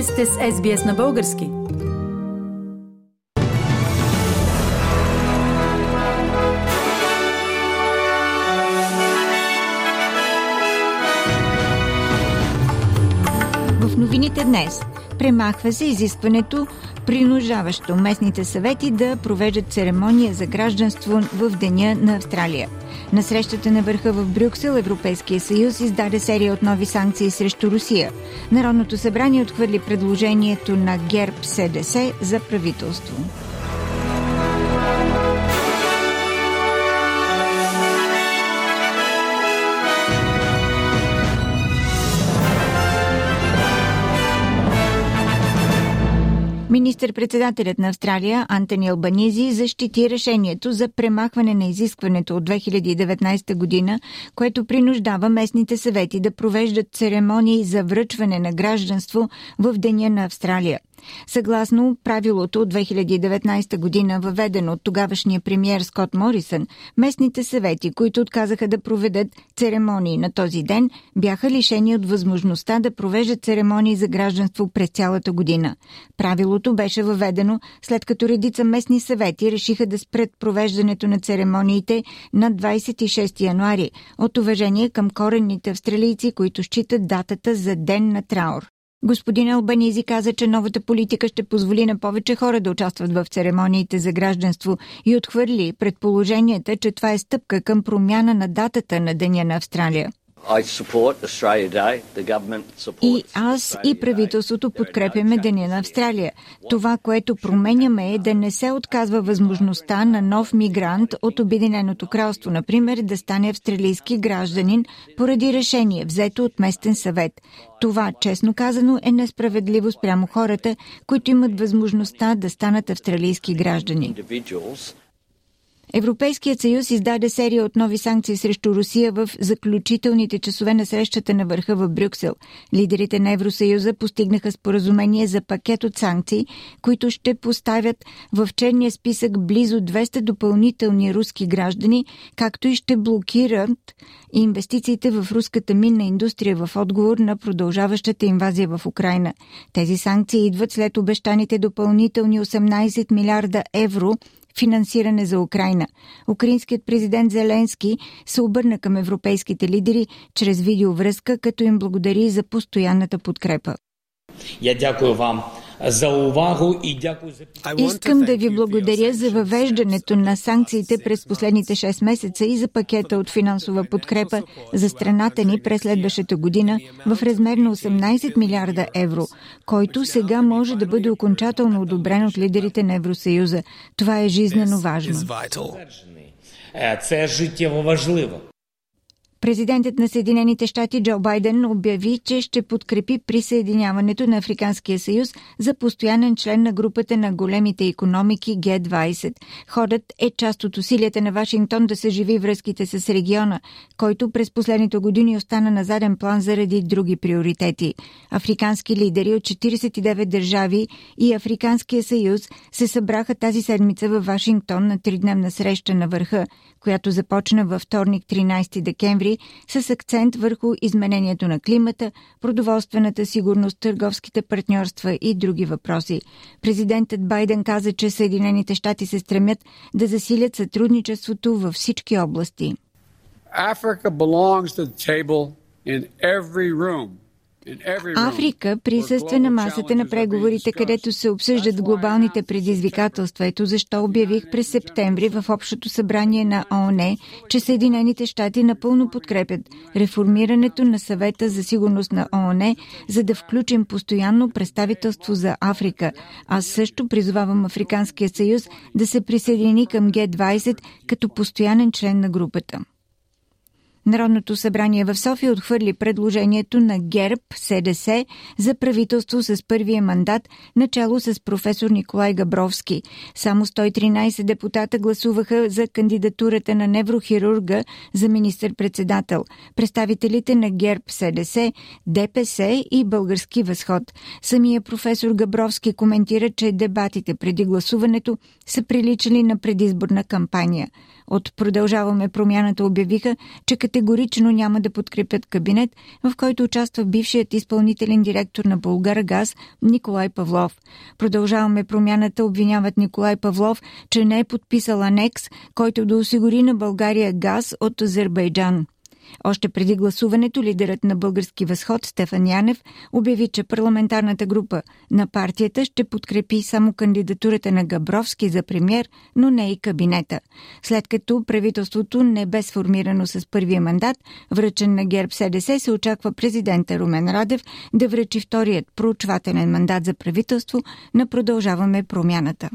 Вие сте с SBS на български. В новините днес премахва се изискването, принуждаващо местните съвети да провеждат церемония за гражданство в Деня на Австралия. На срещата на върха в Брюксел Европейския съюз издаде серия от нови санкции срещу Русия. Народното събрание отхвърли предложението на ГЕРБ-СДС за правителство. Министър-председателят на Австралия Антъни Албанезе защити решението за премахване на изискването от 2019 година, което принуждава местните съвети да провеждат церемонии за връчване на гражданство в Деня на Австралия. Съгласно правилото от 2019 година, въведено от тогавашния премиер Скот Морисън, местните съвети, които отказаха да проведат церемонии на този ден, бяха лишени от възможността да провеждат церемонии за гражданство през цялата година. Правилото беше въведено след като редица местни съвети решиха да спрат провеждането на церемониите на 26 януари от уважение към коренните австралийци, които считат датата за ден на траур. Господин Албанезе каза, че новата политика ще позволи на повече хора да участват в церемониите за гражданство и отхвърли предположенията, че това е стъпка към промяна на датата на Деня на Австралия. И аз и правителството подкрепяме Деня на Австралия. Това, което променяме е да не се отказва възможността на нов мигрант от Обединеното кралство, например, да стане австралийски гражданин поради решение, взето от местен съвет. Това, честно казано, е несправедливо спрямо хората, които имат възможността да станат австралийски граждани. Европейският съюз издаде серия от нови санкции срещу Русия в заключителните часове на срещата на върха в Брюксел. Лидерите на Евросъюза постигнаха споразумение за пакет от санкции, които ще поставят в черния списък близо 200 допълнителни руски граждани, както и ще блокират инвестициите в руската минна индустрия в отговор на продължаващата инвазия в Украйна. Тези санкции идват след обещаните допълнителни 18 милиарда евро финансиране за Украйна. Украинският президент Зеленски се обърна към европейските лидери чрез видеовръзка, като им благодари за постоянната подкрепа. Я дякую вам за увагу и дякую за... Искам да ви благодаря за въвеждането на санкциите през последните 6 месеца и за пакета от финансова подкрепа за страната ни през следващата година в размер на 18 милиарда евро, който сега може да бъде окончателно одобрен от лидерите на Евросъюза. Това е жизнено важно. Це життєво важливо. Президентът на Съединените щати Джо Байден обяви, че ще подкрепи присъединяването на Африканския съюз за постоянен член на групата на големите икономики G20. Ходът е част от усилията на Вашингтон да съживи връзките с региона, който през последните години остана на заден план заради други приоритети. Африкански лидери от 49 държави и Африканския съюз се събраха тази седмица във Вашингтон на тридневна среща на върха, която започна във вторник 13 декември с акцент върху изменението на климата, продоволствената сигурност, търговските партньорства и други въпроси. Президентът Байден каза, че Съединените щати се стремят да засилят сътрудничеството във всички области. Африка присъства на масата на преговорите, където се обсъждат глобалните предизвикателства. Ето защо обявих през септември в Общото събрание на ООН, че Съединените щати напълно подкрепят реформирането на Съвета за сигурност на ООН, за да включим постоянно представителство за Африка. Аз също призовавам Африканския съюз да се присъедини към G20 като постоянен член на групата. Народното събрание в София отхвърли предложението на ГЕРБ-СДС за правителство с първия мандат, начало с професор Николай Габровски. Само 113 депутата гласуваха за кандидатурата на неврохирурга за министър-председател. Представителите на ГЕРБ-СДС, ДПС и Български възход. Самия професор Габровски коментира, че дебатите преди гласуването са приличали на предизборна кампания. от Продължаваме промяната обявиха, че категорично няма да подкрепят кабинет, в който участва бившият изпълнителен директор на Булгаргаз Николай Павлов. Продължаваме промяната обвиняват Николай Павлов, че не е подписал анекс, който да осигури на България газ от Азербайджан. Още преди гласуването лидерът на Български възход Стефан Янев обяви, че парламентарната група на партията ще подкрепи само кандидатурата на Габровски за премиер, но не и кабинета. След като правителството не бе сформирано с първия мандат, връчен на ГЕРБ-СДС, се очаква президента Румен Радев да връчи вторият проучвателен мандат за правителство на Продължаваме промяната.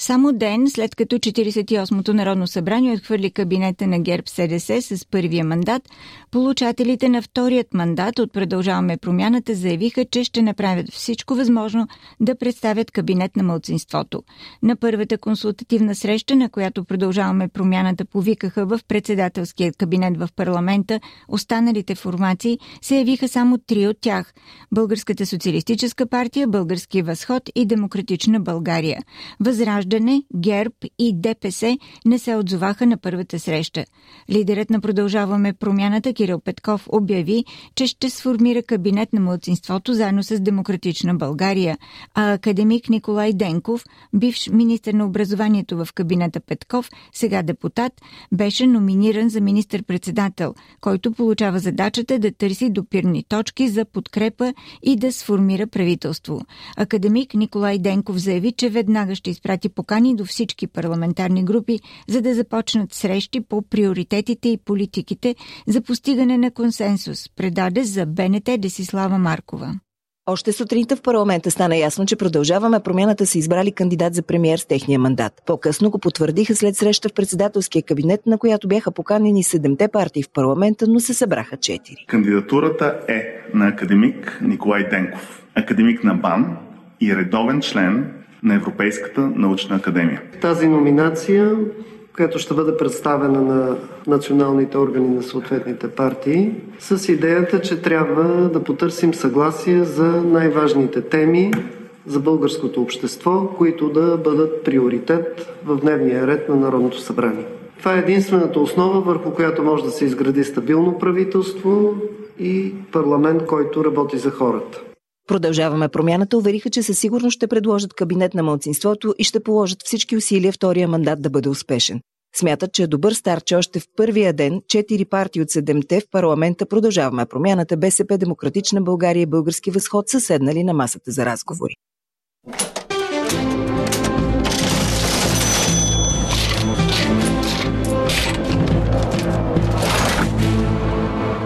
Само ден след като 48-то Народно събрание отхвърли кабинета на ГЕРБ-СДС с първия мандат, получателите на вторият мандат от Продължаваме промяната заявиха, че ще направят всичко възможно да представят кабинет на малцинството. На първата консултативна среща, на която Продължаваме промяната повикаха в председателския кабинет в парламента, останалите формации се явиха само три от тях – Българската социалистическа партия, Български възход и Демократична България. Възраждане, ГЕРБ и ДПС не се отзоваха на първата среща. Лидерът на Продължаваме промяната Кирил Петков обяви, че ще сформира кабинет на младсинството заедно с Демократична България, а академик Николай Денков, бивш министър на образованието в кабинета Петков, сега депутат, беше номиниран за министър-председател, който получава задачата да търси допирни точки за подкрепа и да сформира правителство. Академик Николай Денков заяви, че веднага ще изпрати покани до всички парламентарни групи, за да започнат срещи по приоритетите и политиките за постигане на консенсус, предаде за БНТ Десислава Маркова. Още сутринта в парламента стана ясно, че Продължаваме промяната са избрали кандидат за премиер с техния мандат. По-късно го потвърдиха след среща в председателския кабинет, на която бяха поканени 7-те партии в парламента, но се събраха 4. Кандидатурата е на академик Николай Денков, академик на БАН и редовен член на Европейската научна академия. Тази номинация, която ще бъде представена на националните органи на съответните партии, с идеята, че трябва да потърсим съгласие за най-важните теми за българското общество, които да бъдат приоритет в дневния ред на Народното събрание. Това е единствената основа, върху която може да се изгради стабилно правителство и парламент, който работи за хората. Продължаваме промяната увериха, че със сигурност ще предложат кабинет на малцинството и ще положат всички усилия втория мандат да бъде успешен. Смятат, че е добър старт, че още в първия ден 4 партии от 7-те в парламента Продължаваме промяната, БСП, Демократична България и Български възход са седнали на масата за разговори.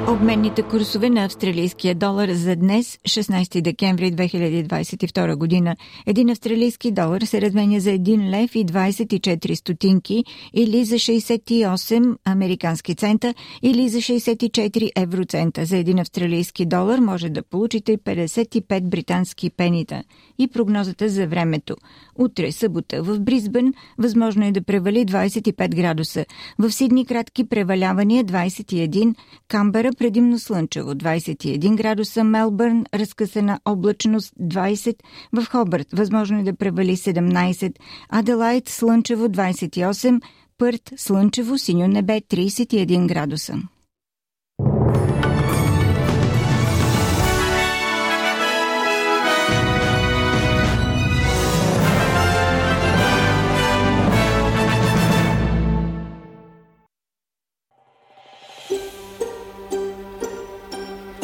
Обменните курсове на австралийския долар за днес, 16 декември 2022 година. Един австралийски долар се разменя за 1 лев и 24 стотинки или за 68 американски цента или за 64 евроцента. За един австралийски долар може да получите 55 британски пенита. И прогнозата за времето. Утре, събота, в Бризбен възможно е да превали 25 градуса. В Сидни кратки превалявания 21, Камбера предимно слънчево 21 градуса, Мелбърн разкъсана облачност 20, в Хобърт възможно е да превали 17, Аделайд слънчево 28, Пърт слънчево, синьо небе 31 градуса.